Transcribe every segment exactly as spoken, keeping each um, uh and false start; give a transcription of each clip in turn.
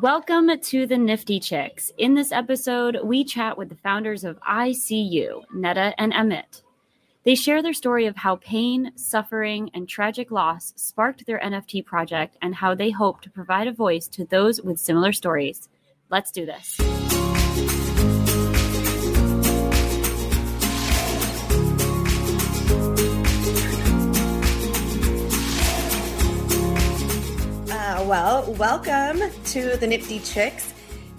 Welcome to the Nifty Chicks. In this episode, we chat with the founders of I See You, Netta and Amit. They share their story of how pain, suffering, and tragic loss sparked their N F T project and how they hope to provide a voice to those with similar stories. Let's do this. Well, welcome to the Nifty Chicks.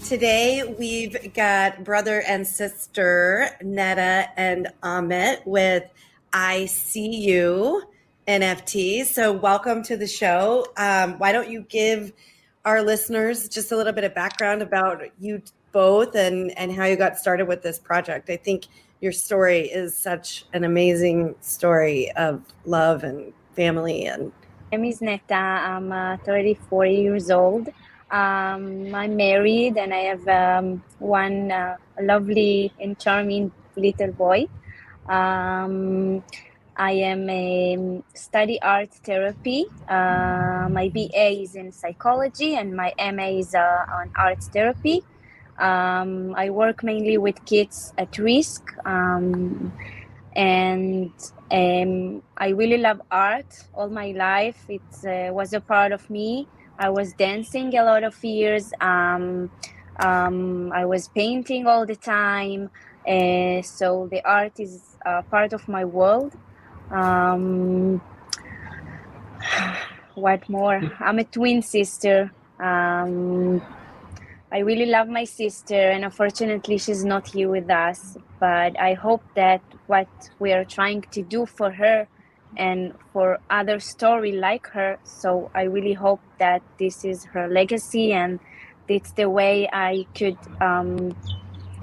Today we've got brother and sister Netta and Amit with I See You N F T. So welcome to the show. Um, why don't you give our listeners just a little bit of background about you both and, and how you got started with this project. I think your story is such an amazing story of love and family. And my name is Netta. I'm uh, thirty-four years old. Um, I'm married and I have um, one uh, lovely and charming little boy. Um, I am a study art therapy. Uh, my B A is in psychology and my M A is uh, on art therapy. Um, I work mainly with kids at risk um, and Um, I really love art all my life. It uh, was a part of me. I was dancing a lot of years. Um, um, I was painting all the time. Uh, so the art is uh, part of my world. Um, what more? I'm a twin sister. Um, I really love my sister, and unfortunately she's not here with us, but I hope that what we are trying to do for her and for other story like her, so I really hope that this is her legacy and it's the way I could um,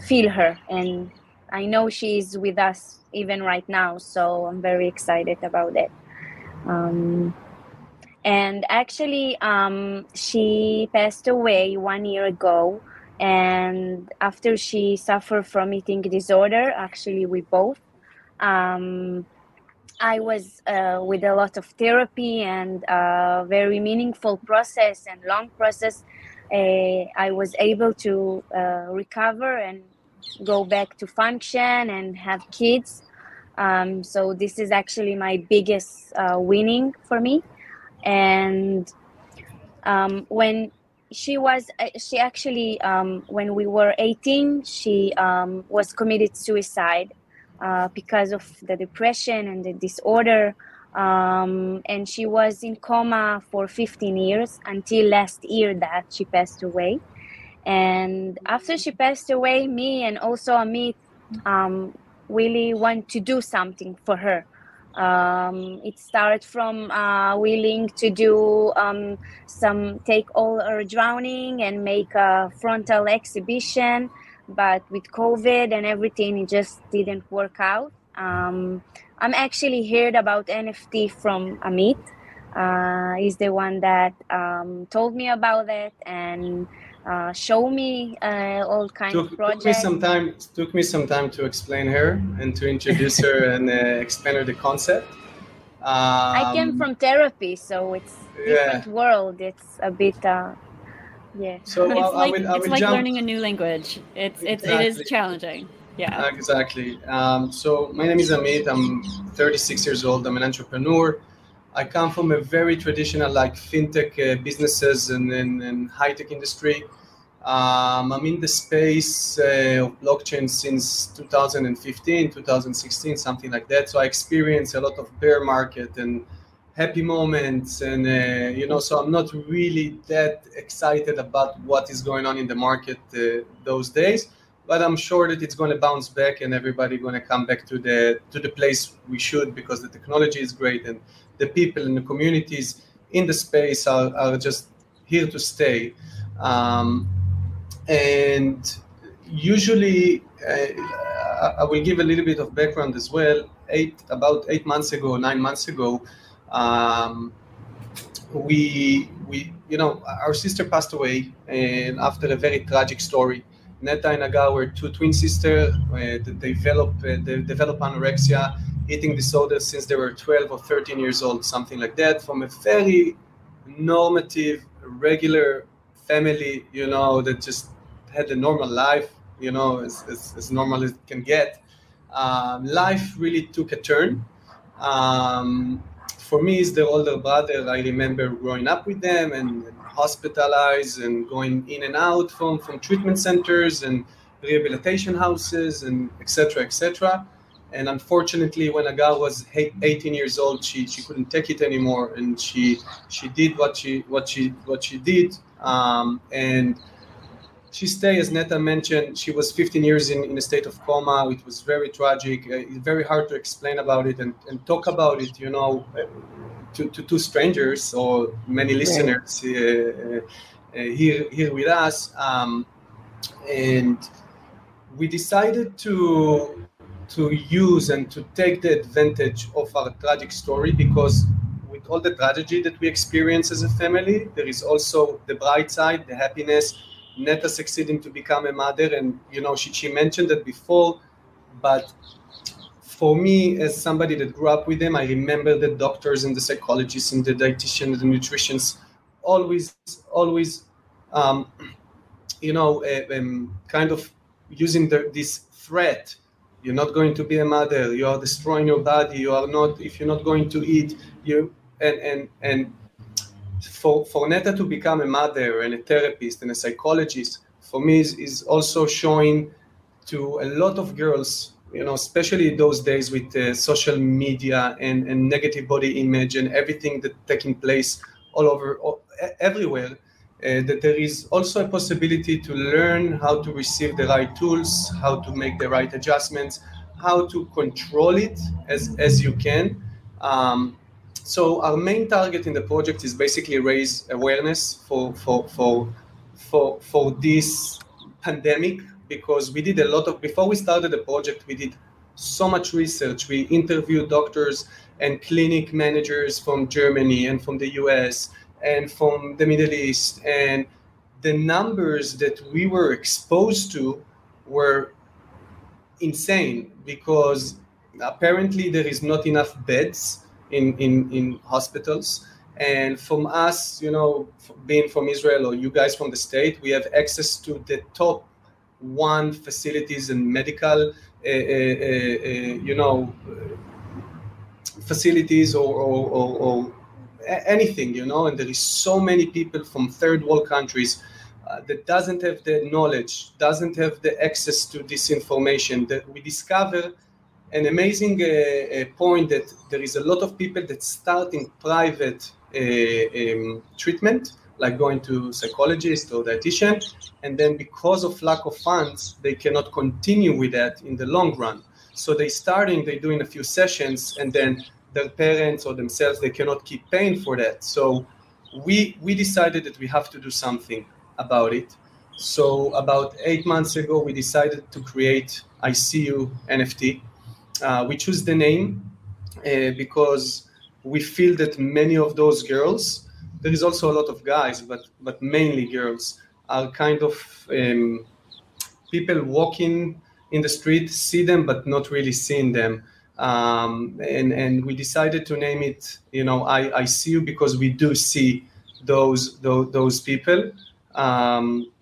feel her. And I know she is with us even right now, so I'm very excited about it. Um, And actually, um, she passed away one year ago. And after she suffered from eating disorder, actually, we both. Um, I was uh, with a lot of therapy and a very meaningful process and long process. Uh, I was able to uh, recover and go back to function and have kids. Um, so this is actually my biggest uh, winning for me. And um, when she was, she actually, um, when we were eighteen, she um, was committed suicide uh, because of the depression and the disorder. Um, and she was in coma for fifteen years until last year that she passed away. And after she passed away, me and also Amit um, really want to do something for her. Um, it started from uh, willing to do um, some take all or drowning and make a frontal exhibition, but with COVID and everything, it just didn't work out. Um, I'm actually heard about N F T from Amit. Uh, he's the one that um, told me about it and uh, showed me uh, all kinds took, of projects. Took me some time. Took me some time to explain her and to introduce her and uh, explain her the concept. Um, I came from therapy, so it's a different yeah. world. It's a bit, uh, yeah. So it's I'll, like, I would, I would it's like learning a new language. It's it's exactly. It is challenging. Yeah. Exactly. Um, so my name is Amit. I'm thirty-six years old. I'm an entrepreneur. I come from a very traditional, like fintech uh, businesses and, and, and high-tech industry. Um, I'm in the space uh, of blockchain since two thousand fifteen, two thousand sixteen, something like that. So I experience a lot of bear market and happy moments. And, uh, you know, so I'm not really that excited about what is going on in the market uh, those days. But I'm sure that it's going to bounce back and everybody going to come back to the to the place we should, because the technology is great and the people and the communities in the space are, are just here to stay. Um, and usually uh, I will give a little bit of background as well. Eight, about eight months ago, nine months ago, um, we, we you know, our sister passed away, and after a very tragic story. Netta and Hagar were two twin sisters. Uh, they developed uh, they developed anorexia, eating disorder since they were twelve or thirteen years old, something like that, from a very normative, regular family, you know, that just had a normal life, you know, as, as, as normal as it can get. Um, life really took a turn. Um, for me, it's the older brother. I remember growing up with them and hospitalized and going in and out from, from treatment centers and rehabilitation houses and et cetera, et cetera. And unfortunately, when Hagar was eighteen years old, she, she couldn't take it anymore, and she she did what she what she what she did, um, and she stayed. As Netta mentioned, she was fifteen years in, in a state of coma. It was very tragic. It's very hard to explain about it and, and talk about it, you know, to to two strangers or many listeners uh, uh, here here with us, um, and we decided to. to use and to take the advantage of our tragic story, because with all the tragedy that we experience as a family, there is also the bright side, the happiness, Netta succeeding to become a mother. And, you know, she, she mentioned that before, but for me, as somebody that grew up with them, I remember the doctors and the psychologists and the dietitians and the nutritionists always, always, um, you know, uh, um, kind of using the, this threat. You're not going to be a mother. You are destroying your body. You are not, if you're not going to eat, you, and, and, and for, for Netta to become a mother and a therapist and a psychologist, for me is, is also showing to a lot of girls, you know, especially those days with uh, social media and, and negative body image and everything that's taking place all over, all, everywhere. Uh, that there is also a possibility to learn how to receive the right tools, how to make the right adjustments, how to control it as, as you can. Um, so our main target in the project is basically raise awareness for, for, for, for, for this pandemic, because we did a lot of, before we started the project, we did so much research. We interviewed doctors and clinic managers from Germany and from the U S, and from the Middle East, and the numbers that we were exposed to were insane, because apparently there is not enough beds in, in, in hospitals. And from us, you know, being from Israel or you guys from the States, we have access to the top one facilities and medical, uh, uh, uh, you know, facilities or, or, or, or anything, you know, and there is so many people from third world countries uh, that doesn't have the knowledge, doesn't have the access to this information, that we discover an amazing uh, uh, point that there is a lot of people that start in private uh, um, treatment, like going to psychologist or dietitian, and then because of lack of funds, they cannot continue with that in the long run. So they starting, they doing a few sessions, and then their parents or themselves, they cannot keep paying for that. So we we decided that we have to do something about it. So about eight months ago, we decided to create I See You N F T. Uh, we choose the name uh, because we feel that many of those girls, there is also a lot of guys, but but mainly girls, are kind of um, people walking in the street, see them, but not really seeing them. Um, and, and we decided to name it, you know, I, I See You, because we do see those those, those people. Um,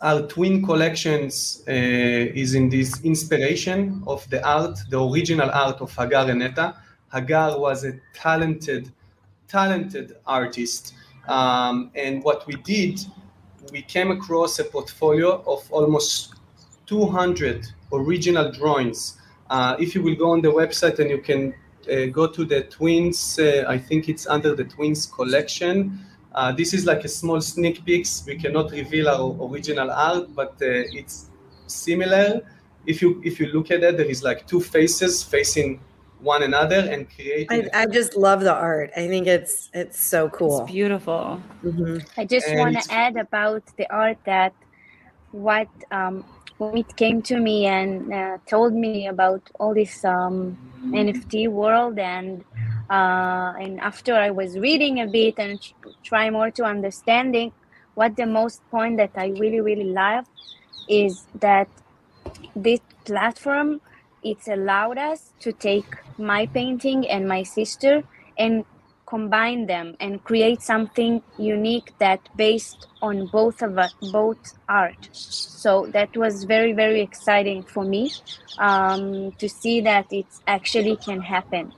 our twin collections uh, is in this inspiration of the art, the original art of Hagar and Netta. Hagar was a talented, talented artist. Um, and what we did, we came across a portfolio of almost two hundred original drawings. Uh, if you will go on the website and you can uh, go to the twins, uh, I think it's under the twins collection. Uh, this is like a small sneak peeks. We cannot reveal our original art, but uh, it's similar. If you if you look at it, there is like two faces facing one another and creating. I, I just love the art. I think it's it's so cool. It's beautiful. Mm-hmm. I just want to add about the art that what. Um, When it came to me and uh, told me about all this um, N F T world, and uh, and after I was reading a bit and try more to understanding, what the most point that I really really love is that this platform, it's allowed us to take my painting and my sister and combine them and create something unique that based on both of us, both art. So that was very, very exciting for me um, to see that it actually can happen.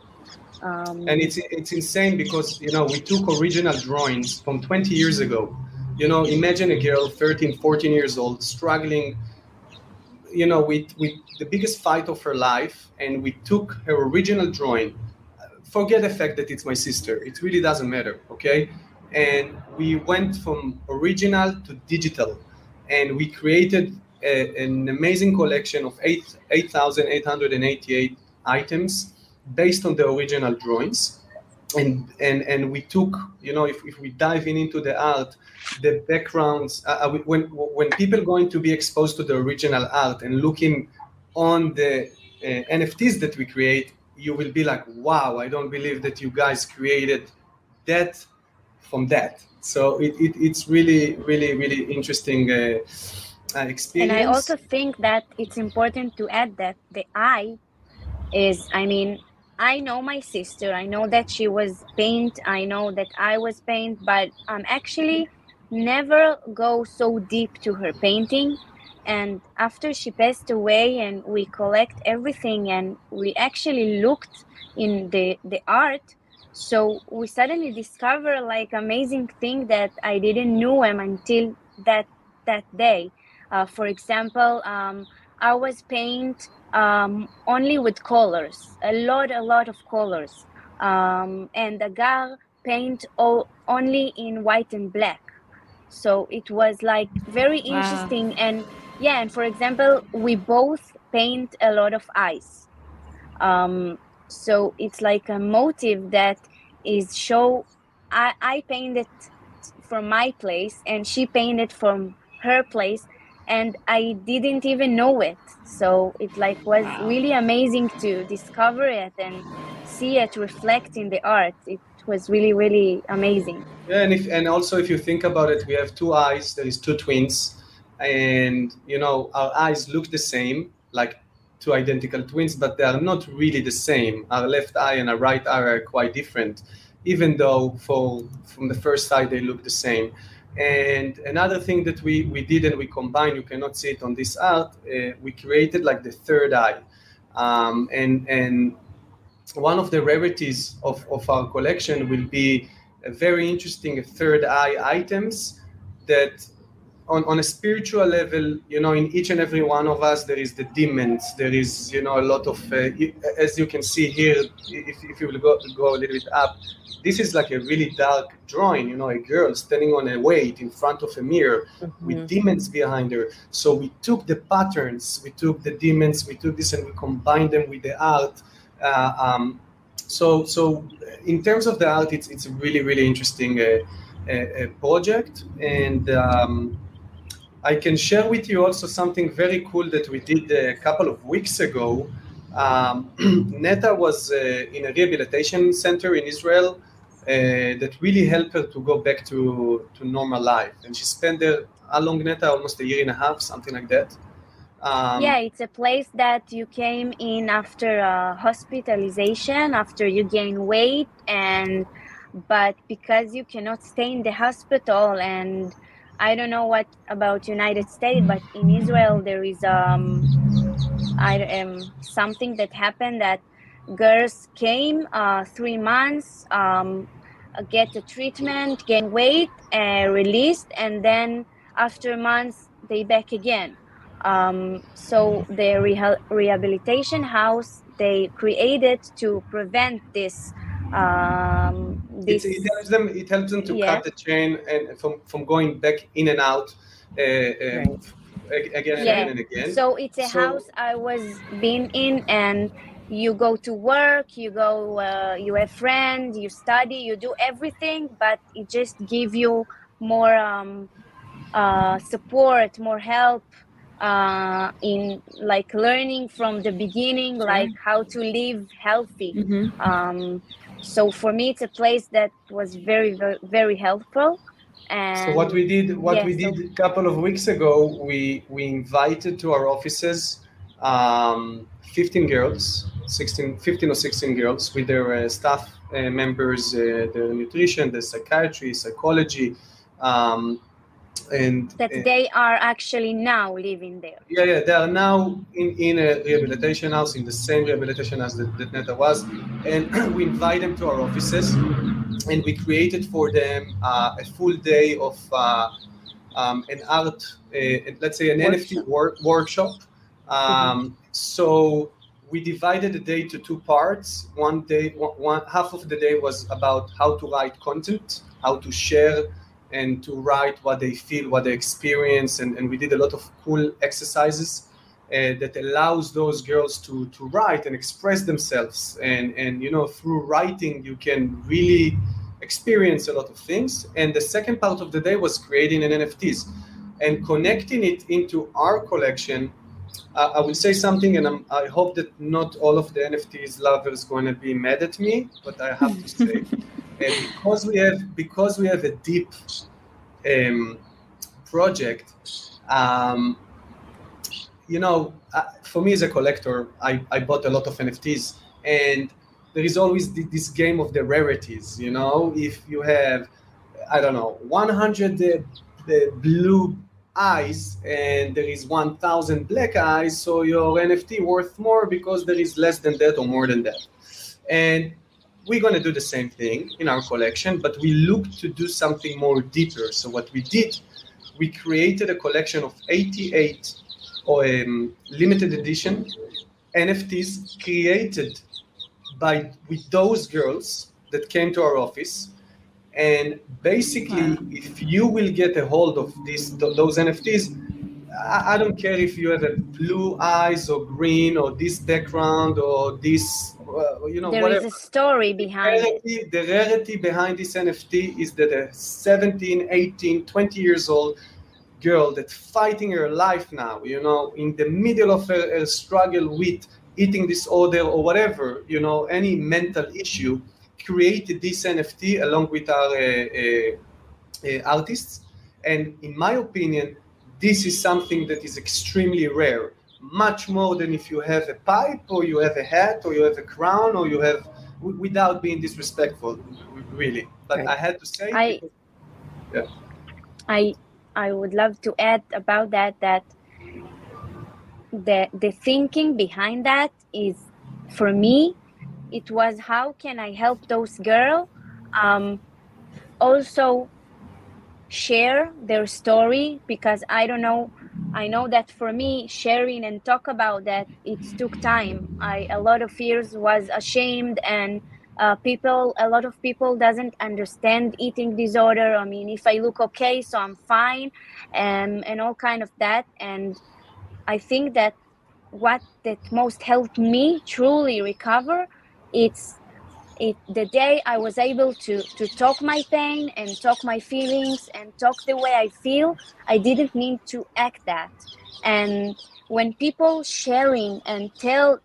Um, and it's it's insane because, you know, we took original drawings from twenty years ago. You know, imagine a girl, thirteen, fourteen years old, struggling, you know, with, with the biggest fight of her life. And we took her original drawing. Forget the fact that it's my sister. It really doesn't matter, okay? And we went from original to digital. And we created a, an amazing collection of eight thousand eight hundred eighty-eight items based on the original drawings. And and and we took, you know, if, if we dive in into the art, the backgrounds, uh, when when people going to be exposed to the original art and looking on the uh, N F Ts that we create, you will be like, wow, I don't believe that you guys created that from that. So it, it it's really, really, really interesting uh, uh, experience. And I also think that it's important to add that the I is, I mean, I know my sister, I know that she was paint, I know that I was paint, but I'm um, actually never go so deep to her painting. And after she passed away and we collect everything and we actually looked in the, the art, so we suddenly discover like amazing thing that I didn't knew him until that that day. Uh, for example, um, I was paint Um, only with colors, a lot, a lot of colors. Um, and Hagar paint all, only in white and black. So it was like very interesting. Wow. And yeah, and for example, we both paint a lot of eyes. Um, so it's like a motive that is show, I, I painted from my place and she painted from her place. And I didn't even know it. So it like was wow. really amazing to discover it and see it reflect in the art. It was really, really amazing. Yeah, and, if, and also if you think about it, we have two eyes, there is two twins. And, you know, our eyes look the same, like two identical twins, but they are not really the same. Our left eye and our right eye are quite different, even though for, from the first sight they look the same. And another thing that we, we did and we combined, you cannot see it on this art, uh, we created like the third eye. Um, and and one of the rarities of, of our collection will be a very interesting third eye items that on, on a spiritual level, you know, in each and every one of us, there is the demons. There is, you know, a lot of, uh, as you can see here, if, if you will go, go a little bit up, this is like a really dark drawing, you know, a girl standing on a weight in front of a mirror mm-hmm. with demons behind her. So we took the patterns, we took the demons, we took this and we combined them with the art. Uh, um, so so in terms of the art, it's it's a really, really interesting uh, uh, project. And um, I can share with you also something very cool that we did a couple of weeks ago. Um, Netta was uh, in a rehabilitation center in Israel Uh, that really helped her to go back to, to normal life. And she spent there, how long, Netta? Almost a year and a half, something like that. Um, yeah, it's a place that you came in after uh, hospitalization, after you gain weight, and but because you cannot stay in the hospital, and I don't know what about United States, but in Israel there is um, I, um something that happened that girls came uh, three months, um, get the treatment, gain weight, uh, released, and then after months they back again. Um, so the reha- rehabilitation house they created to prevent this. Um, this it, it helps them. It helps them to yeah. cut the chain and from, from going back in and out. Uh, uh, right. Again and yeah. again and again. So it's a so, house I was been in and. You go to work, you go, uh, you have friends, you study, you do everything, but it just gives you more um, uh, support, more help uh, in like learning from the beginning, like how to live healthy. Mm-hmm. Um, so for me, it's a place that was very, very, very helpful. And so what we did, what yeah, we so- did a couple of weeks ago, we we invited to our offices um, fifteen girls, sixteen, fifteen or sixteen girls with their uh, staff uh, members, uh, the nutrition, the psychiatry, psychology, um, and that uh, they are actually now living there. Yeah, yeah, they are now in, in a rehabilitation house, in the same rehabilitation house that, that Netta was, and we invite them to our offices, and we created for them uh, a full day of uh, um, an art, uh, let's say an workshop. N F T wor- workshop. Um, mm-hmm. So we divided the day to two parts. One day, one, one half of the day was about how to write content, how to share and to write what they feel, what they experience. And, and we did a lot of cool exercises uh, that allows those girls to, to write and express themselves. And, and, you know, through writing, you can really experience a lot of things. And the second part of the day was creating an N F Ts and connecting it into our collection. Uh, I will say something, and I'm, I hope that not all of the N F Ts lovers going to be mad at me, but I have to say... And because we have because we have a deep um, project, um, you know, uh, for me as a collector, I, I bought a lot of N F Ts, and there is always the, this game of the rarities. You know, if you have, I don't know, one hundred uh, the blue eyes and there is one thousand black eyes, so your N F T worth more because there is less than that or more than that, and we're going to do the same thing in our collection, but we look to do something more deeper. So what we did, we created a collection of eighty-eight um, limited edition N F Ts created by with those girls that came to our office. And basically, wow. If you will get a hold of these th- those N F Ts, I don't care if you have a blue eyes or green or this background or this, uh, you know, there whatever. There is a story behind the rarity, it. The rarity behind this N F T is that a seventeen, eighteen, twenty years old girl that's fighting her life now, you know, in the middle of her, her struggle with eating disorder or whatever, you know, any mental issue, created this N F T along with our uh, uh, uh, artists. And in my opinion, this is something that is extremely rare, much more than if you have a pipe or you have a hat or you have a crown or you have, w- without being disrespectful, really. But right. I had to say, I, because, yeah. I, I would love to add about that, that the, the thinking behind that is, for me, it was how can I help those girls um, also share their story, because I don't know, I know that for me, sharing and talk about that, it took time. I, a lot of years was ashamed, and uh, people, a lot of people doesn't understand eating disorder. I mean, if I look okay, so I'm fine, and, and all kind of that. And I think that what that most helped me truly recover, it's It, the day I was able to, to talk my pain and talk my feelings and talk the way I feel, I didn't need to act that. And when people sharing and tell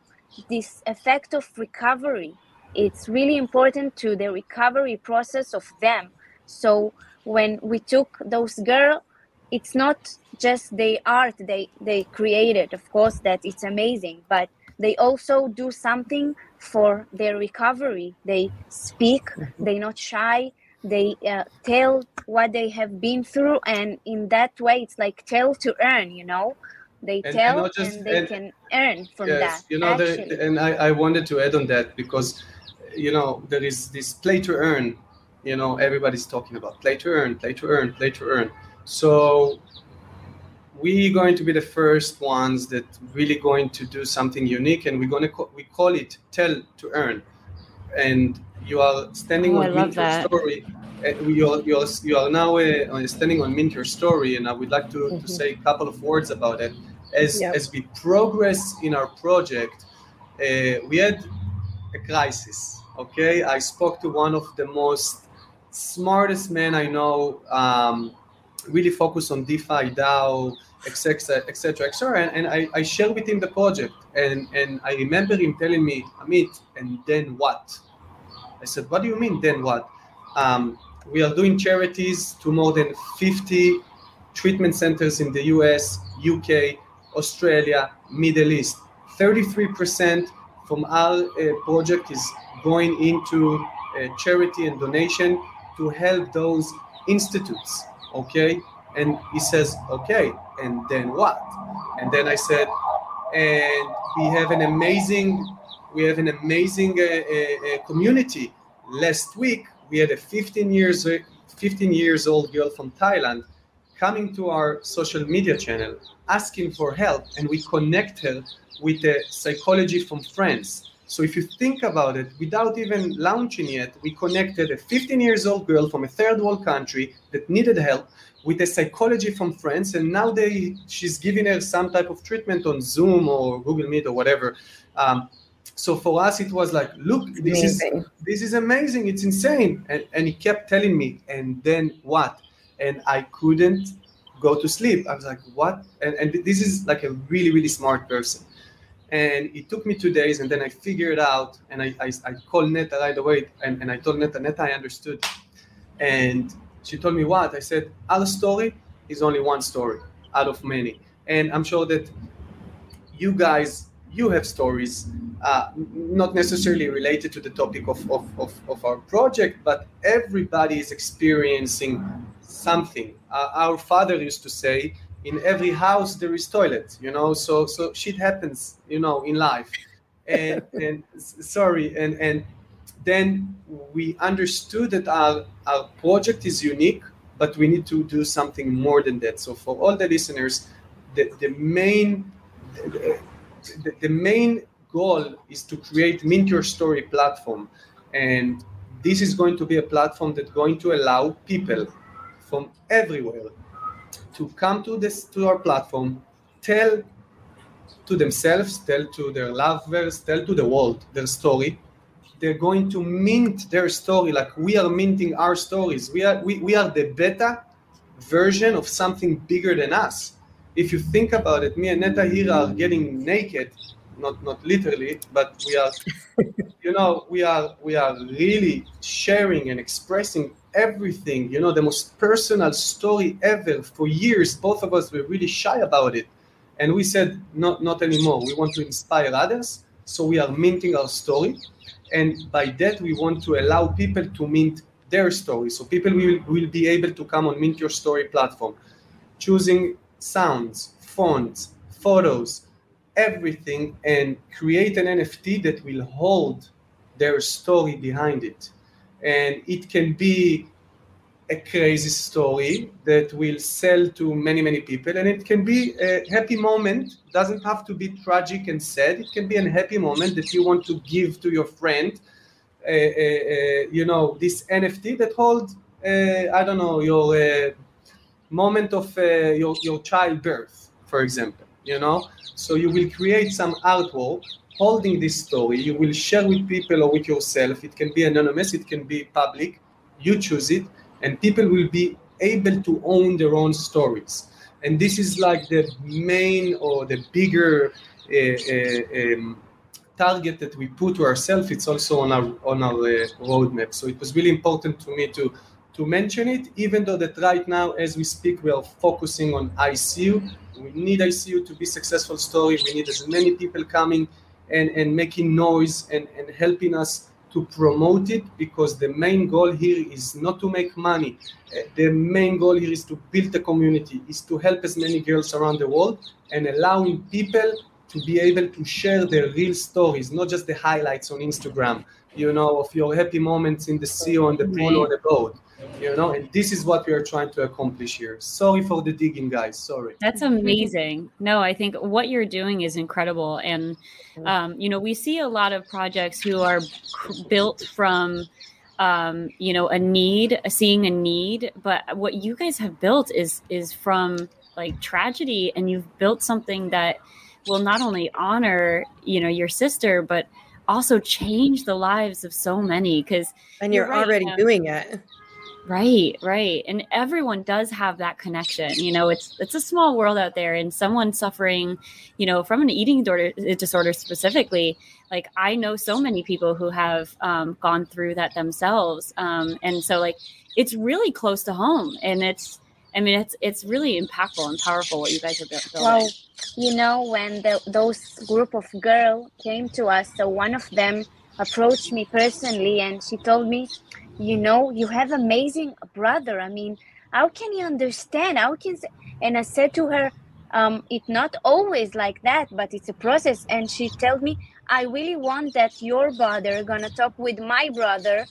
this effect of recovery, it's really important to the recovery process of them. So when we took those girls, it's not just the art they, they created, of course, that it's amazing, but they also do something for their recovery. They speak, they're not shy, they uh, tell what they have been through, and in that way, it's like tell to earn, you know? They and, tell and, just, and they and, can earn from yes, that. You know, the, and I, I wanted to add on that because, you know, there is this play to earn, you know, everybody's talking about play to earn, play to earn, play to earn. So we're going to be the first ones that really going to do something unique, and we're going to co- we call it Tell to Earn. And you are standing oh, on Mint Your Story. And you are you are you are now uh, standing on Mint Your Story, and I would like to, mm-hmm. to say a couple of words about it. As yep. as we progress in our project, uh, we had a crisis. Okay, I spoke to one of the most smartest men I know. Um, really focus on DeFi, DAO, et cetera, et cetera, et cetera. And, and I, I shared with him the project. And, and I remember him telling me, Amit, and then what? I said, what do you mean, then what? Um, we are doing charities to more than fifty treatment centers in the U S, U K, Australia, Middle East. thirty-three percent from our uh, project is going into uh, charity and donation to help those institutes, okay? And he says, okay, and then what? And then I said, and we have an amazing, we have an amazing uh, uh, community. Last week, we had a fifteen years, fifteen years old girl from Thailand coming to our social media channel, asking for help, and we connect her with a psychology from France. So if you think about it, without even launching yet, we connected a fifteen years old girl from a third world country that needed help with a psychology from France. And now they, she's giving her some type of treatment on Zoom or Google Meet or whatever. Um, so for us, it was like, look, this amazing. is this is amazing. It's insane. And, and he kept telling me, and then what? And I couldn't go to sleep. I was like, what? And, and this is like a really, really smart person. And it took me two days, and then I figured out, and I I, I called Netta right away, and, and I told Netta, Netta, I understood. And she told me what? I said, our story is only one story out of many. And I'm sure that you guys, you have stories, uh, not necessarily related to the topic of, of, of, of our project, but everybody is experiencing something. Uh, our father used to say, in every house there is toilet, you know, so so shit happens, you know, in life. And and sorry, and, and then we understood that our, our project is unique, but we need to do something more than that. So for all the listeners, the, the main the, the main goal is to create Mint Your Story platform. And this is going to be a platform that's going to allow people from everywhere to come to this to our platform, tell to themselves, tell to their lovers, tell to the world their story. They're going to mint their story like we are minting our stories. We are we, we are the beta version of something bigger than us. If you think about it, me and Netta here are getting naked, not not literally, but we are, you know, we are we are really sharing and expressing everything, you know, the most personal story ever. For years, both of us were really shy about it. And we said, no, not anymore. We want to inspire others. So we are minting our story. And by that, we want to allow people to mint their story. So people will, will be able to come on Mint Your Story platform, choosing sounds, fonts, photos, everything, and create an N F T that will hold their story behind it. And it can be a crazy story that will sell to many, many people. And it can be a happy moment. Doesn't have to be tragic and sad. It can be a happy moment that you want to give to your friend, uh, uh, uh, you know, this N F T that holds, uh, I don't know, your uh, moment of uh, your, your childbirth, for example, you know. So you will create some artwork holding this story. You will share with people or with yourself. It can be anonymous, it can be public, you choose it, and people will be able to own their own stories. And this is like the main or the bigger uh, uh, um, target that we put to ourselves. It's also on our on our uh, roadmap. So it was really important to me to to mention it, even though that right now, as we speak, we are focusing on I See You. We need I See You to be successful story. We need as many people coming and and making noise and, and helping us to promote it, because the main goal here is not to make money. The main goal here is to build a community, is to help as many girls around the world and allowing people to be able to share their real stories, not just the highlights on Instagram, you know, of your happy moments in the sea or on the pool or the boat, you know, and this is what we are trying to accomplish here. Sorry for the digging, guys. Sorry. That's amazing. No, I think what you're doing is incredible. And, um, you know, we see a lot of projects who are built from, um, you know, a need, seeing a need, but what you guys have built is, is from like tragedy, and you've built something that will not only honor, you know, your sister, but also change the lives of so many. Because and you're, you're right, already um, doing it. Right, right. And everyone does have that connection. You know, it's it's a small world out there, and someone suffering, you know, from an eating disorder, disorder specifically, like I know so many people who have um, gone through that themselves. Um, and so like, it's really close to home, and it's, I mean, it's, it's really impactful and powerful what you guys are building. Well, you know, when the, those group of girls came to us, so one of them approached me personally and she told me, you know, you have amazing brother. I mean, how can you understand? How can? And I said to her, um, it's not always like that, but it's a process. And she told me, I really want that your brother gonna talk with my brother,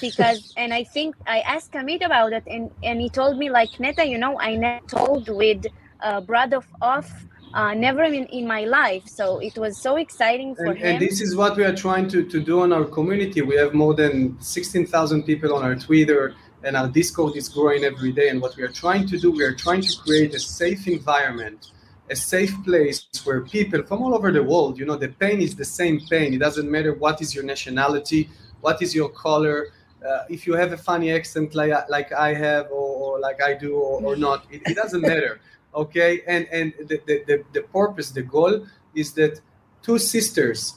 because, and I think I asked Amit about it, and, and he told me like, Netta, you know, I never told with uh, brother off, uh, never in, in my life. So it was so exciting for and, him. And this is what we are trying to, to do on our community. We have more than sixteen thousand people on our Twitter, and our Discord is growing every day. And what we are trying to do, we are trying to create a safe environment, a safe place where people from all over the world, you know, the pain is the same pain. It doesn't matter what is your nationality, what is your color, uh, if you have a funny accent like, like I have or, or like I do or, or not, it, it doesn't matter, okay? And and the, the, the, the purpose, the goal is that two sisters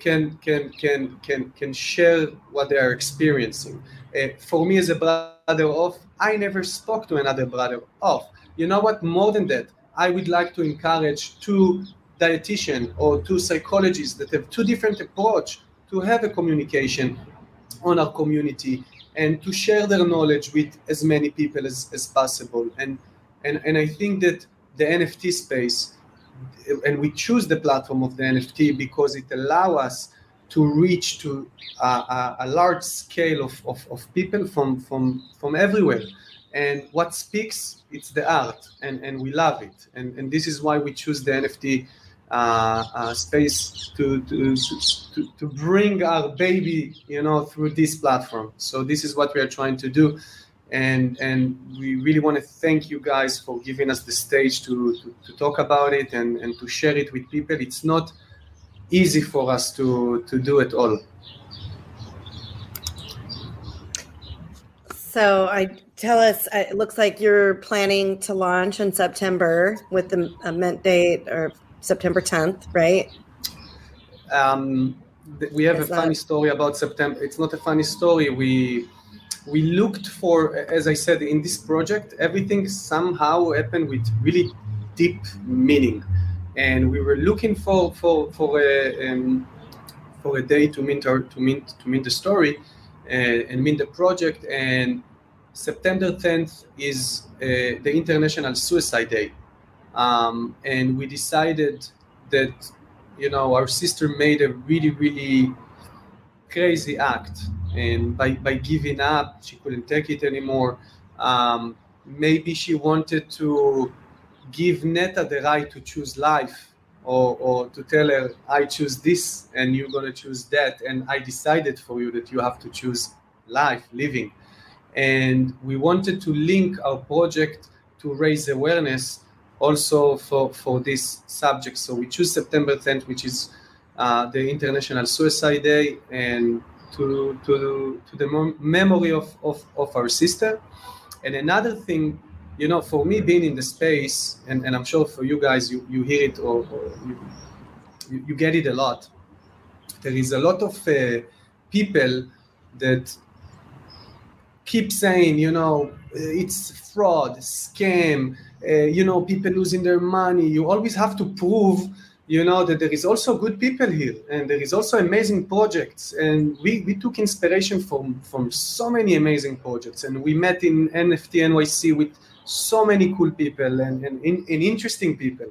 can can can can can share what they are experiencing. Uh, for me as a brother off, I never spoke to another brother off. You know what, more than that, I would like to encourage two dietitians or two psychologists that have two different approach to have a communication on our community and to share their knowledge with as many people as, as possible. And, and and I think that the N F T space, and we choose the platform of the N F T because it allows us to reach to a, a, a large scale of, of, of people from, from, from everywhere. And what speaks, it's the art, and, and we love it. And, and this is why we choose the N F T uh, uh, space to to, to to bring our baby, you know, through this platform. So this is what we are trying to do. And and we really want to thank you guys for giving us the stage to, to, to talk about it and, and to share it with people. It's not easy for us to, to do it all. So I tell us, it looks like you're planning to launch in September with the uh, mint date or September tenth, right? Um, th- we have Is a that... funny story about September. It's not a funny story. We we looked for, as I said, in this project, everything somehow happened with really deep meaning, and we were looking for for for a um, for a day to mint our, to mint to mint the story. Uh, and mint the project, and September tenth is uh, the International Suicide Day, um, and we decided that, you know, our sister made a really really crazy act, and by, by giving up she couldn't take it anymore. Um, maybe she wanted to give Netta the right to choose life, Or, or to tell her, I choose this and you're going to choose that. And I decided for you that you have to choose life, living. And we wanted to link our project to raise awareness also for, for this subject. So we choose September tenth, which is uh, the International Suicide Day, and to to, to the mem- memory of, of, of our sister. And another thing, you know, for me, being in the space, and, and I'm sure for you guys, you, you hear it or, or you, you get it a lot. There is a lot of uh, people that keep saying, you know, it's fraud, scam, uh, you know, people losing their money. You always have to prove, you know, that there is also good people here, and there is also amazing projects. And we, we took inspiration from, from so many amazing projects. And we met in N F T N Y C with so many cool people and, and, and interesting people.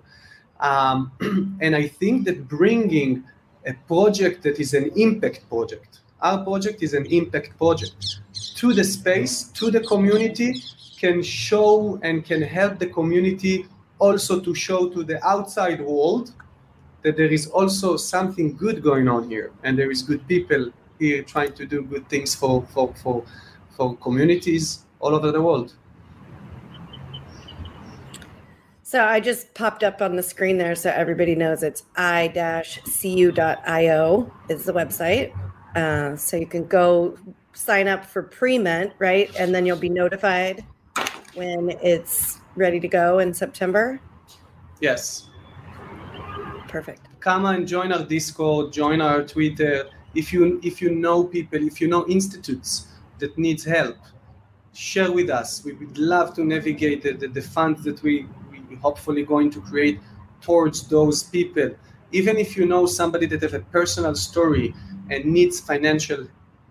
Um, and I think that bringing a project that is an impact project, our project is an impact project, to the space, to the community, can show and can help the community also to show to the outside world that there is also something good going on here. And there is good people here trying to do good things for, for, for, for communities all over the world. So I just popped up on the screen there so everybody knows it's i dash c u dot i o is the website. Uh, so you can go sign up for pre-mint, right? And then you'll be notified when it's ready to go in September? Yes. Perfect. Come and join our Discord, join our Twitter. If you if you know people, if you know institutes that needs help, share with us. We would love to navigate the, the, the funds that we hopefully going to create towards those people. Even if you know somebody that has a personal story and needs financial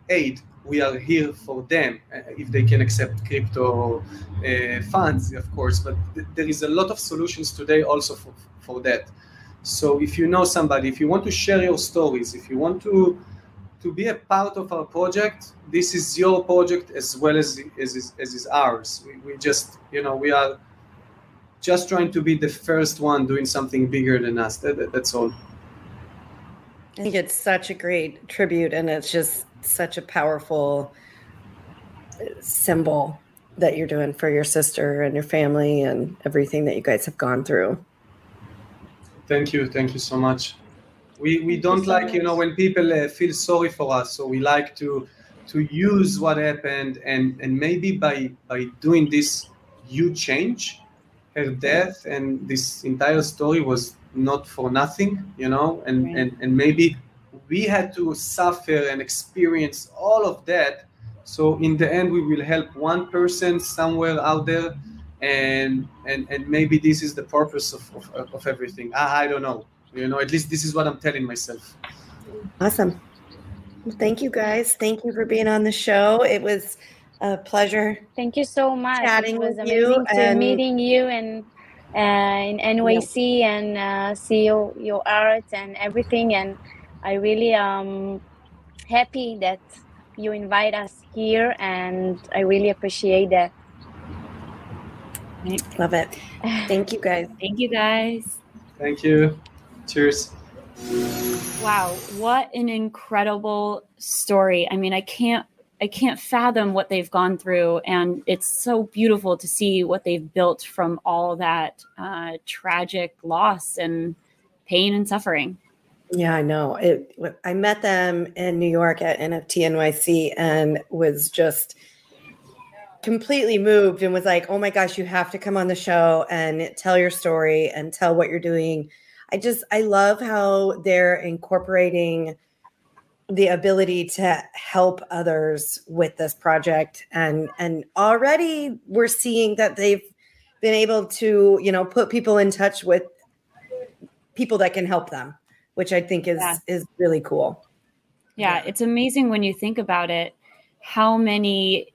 aid, we are here for them, if they can accept crypto uh, funds, of course. But th- there is a lot of solutions today also for, for that. So if you know somebody, if you want to share your stories, if you want to to be a part of our project, this is your project as well as as is, as is ours. We, we just, you know, we are just trying to be the first one doing something bigger than us. That, that's all. I think it's such a great tribute, and it's just such a powerful symbol that you're doing for your sister and your family and everything that you guys have gone through. Thank you. Thank you so much. We we don't like, you know, when people uh, feel sorry for us. So we like to to use what happened, and, and maybe by, by doing this, you change. Her death and this entire story was not for nothing, you know, and, right. and, and maybe we had to suffer and experience all of that. So in the end, we will help one person somewhere out there. And, and and maybe this is the purpose of, of, of everything. I, I don't know. You know, at least this is what I'm telling myself. Awesome. Well, thank you, guys. Thank you for being on the show. It was a pleasure. Thank you so much. Chatting it was with amazing you to and meeting you and uh, in N Y C yeah. and uh, see your, your art and everything. And I really um happy that you invite us here, and I really appreciate that. Love it. Thank you, guys. Thank you, guys. Thank you. Cheers. Wow, what an incredible story. I mean, I can't I can't fathom what they've gone through, and it's so beautiful to see what they've built from all that uh, tragic loss and pain and suffering. Yeah, I know. It, I met them in New York at N F T N Y C and was just completely moved and was like, oh my gosh, you have to come on the show and tell your story and tell what you're doing. I just, I love how they're incorporating the ability to help others with this project. And, and already we're seeing that they've been able to, you know, put people in touch with people that can help them, which I think is, yeah. is really cool. Yeah, yeah. It's amazing when you think about it, how many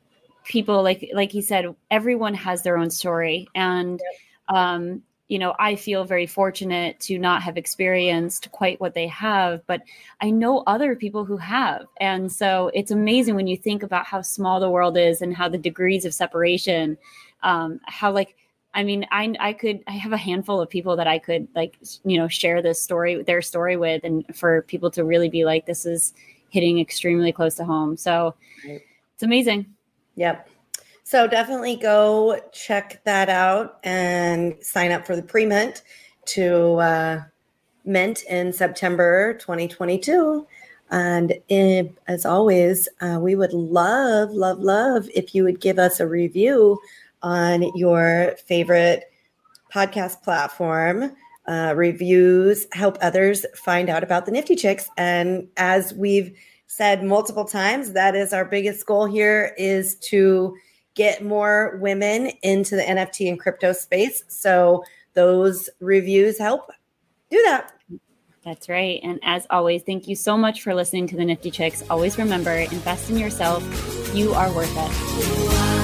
people, like like he said, everyone has their own story. And, um, you know, I feel very fortunate to not have experienced quite what they have, but I know other people who have. And so it's amazing when you think about how small the world is and how the degrees of separation, um, how like, I mean, I I could, I have a handful of people that I could like, you know, share this story, their story with, and for people to really be like, this is hitting extremely close to home. So right. It's amazing. Yep. So definitely go check that out and sign up for the pre-mint to uh, mint in September twenty twenty-two. And if, as always, uh, we would love, love, love if you would give us a review on your favorite podcast platform. Uh, reviews help others find out about the Nifty Chicks. And as we've said multiple times, that is our biggest goal here, is to get more women into the N F T and crypto space. So those reviews help do that. That's right. And as always, thank you so much for listening to the Nifty Chicks. Always remember, invest in yourself. You are worth it.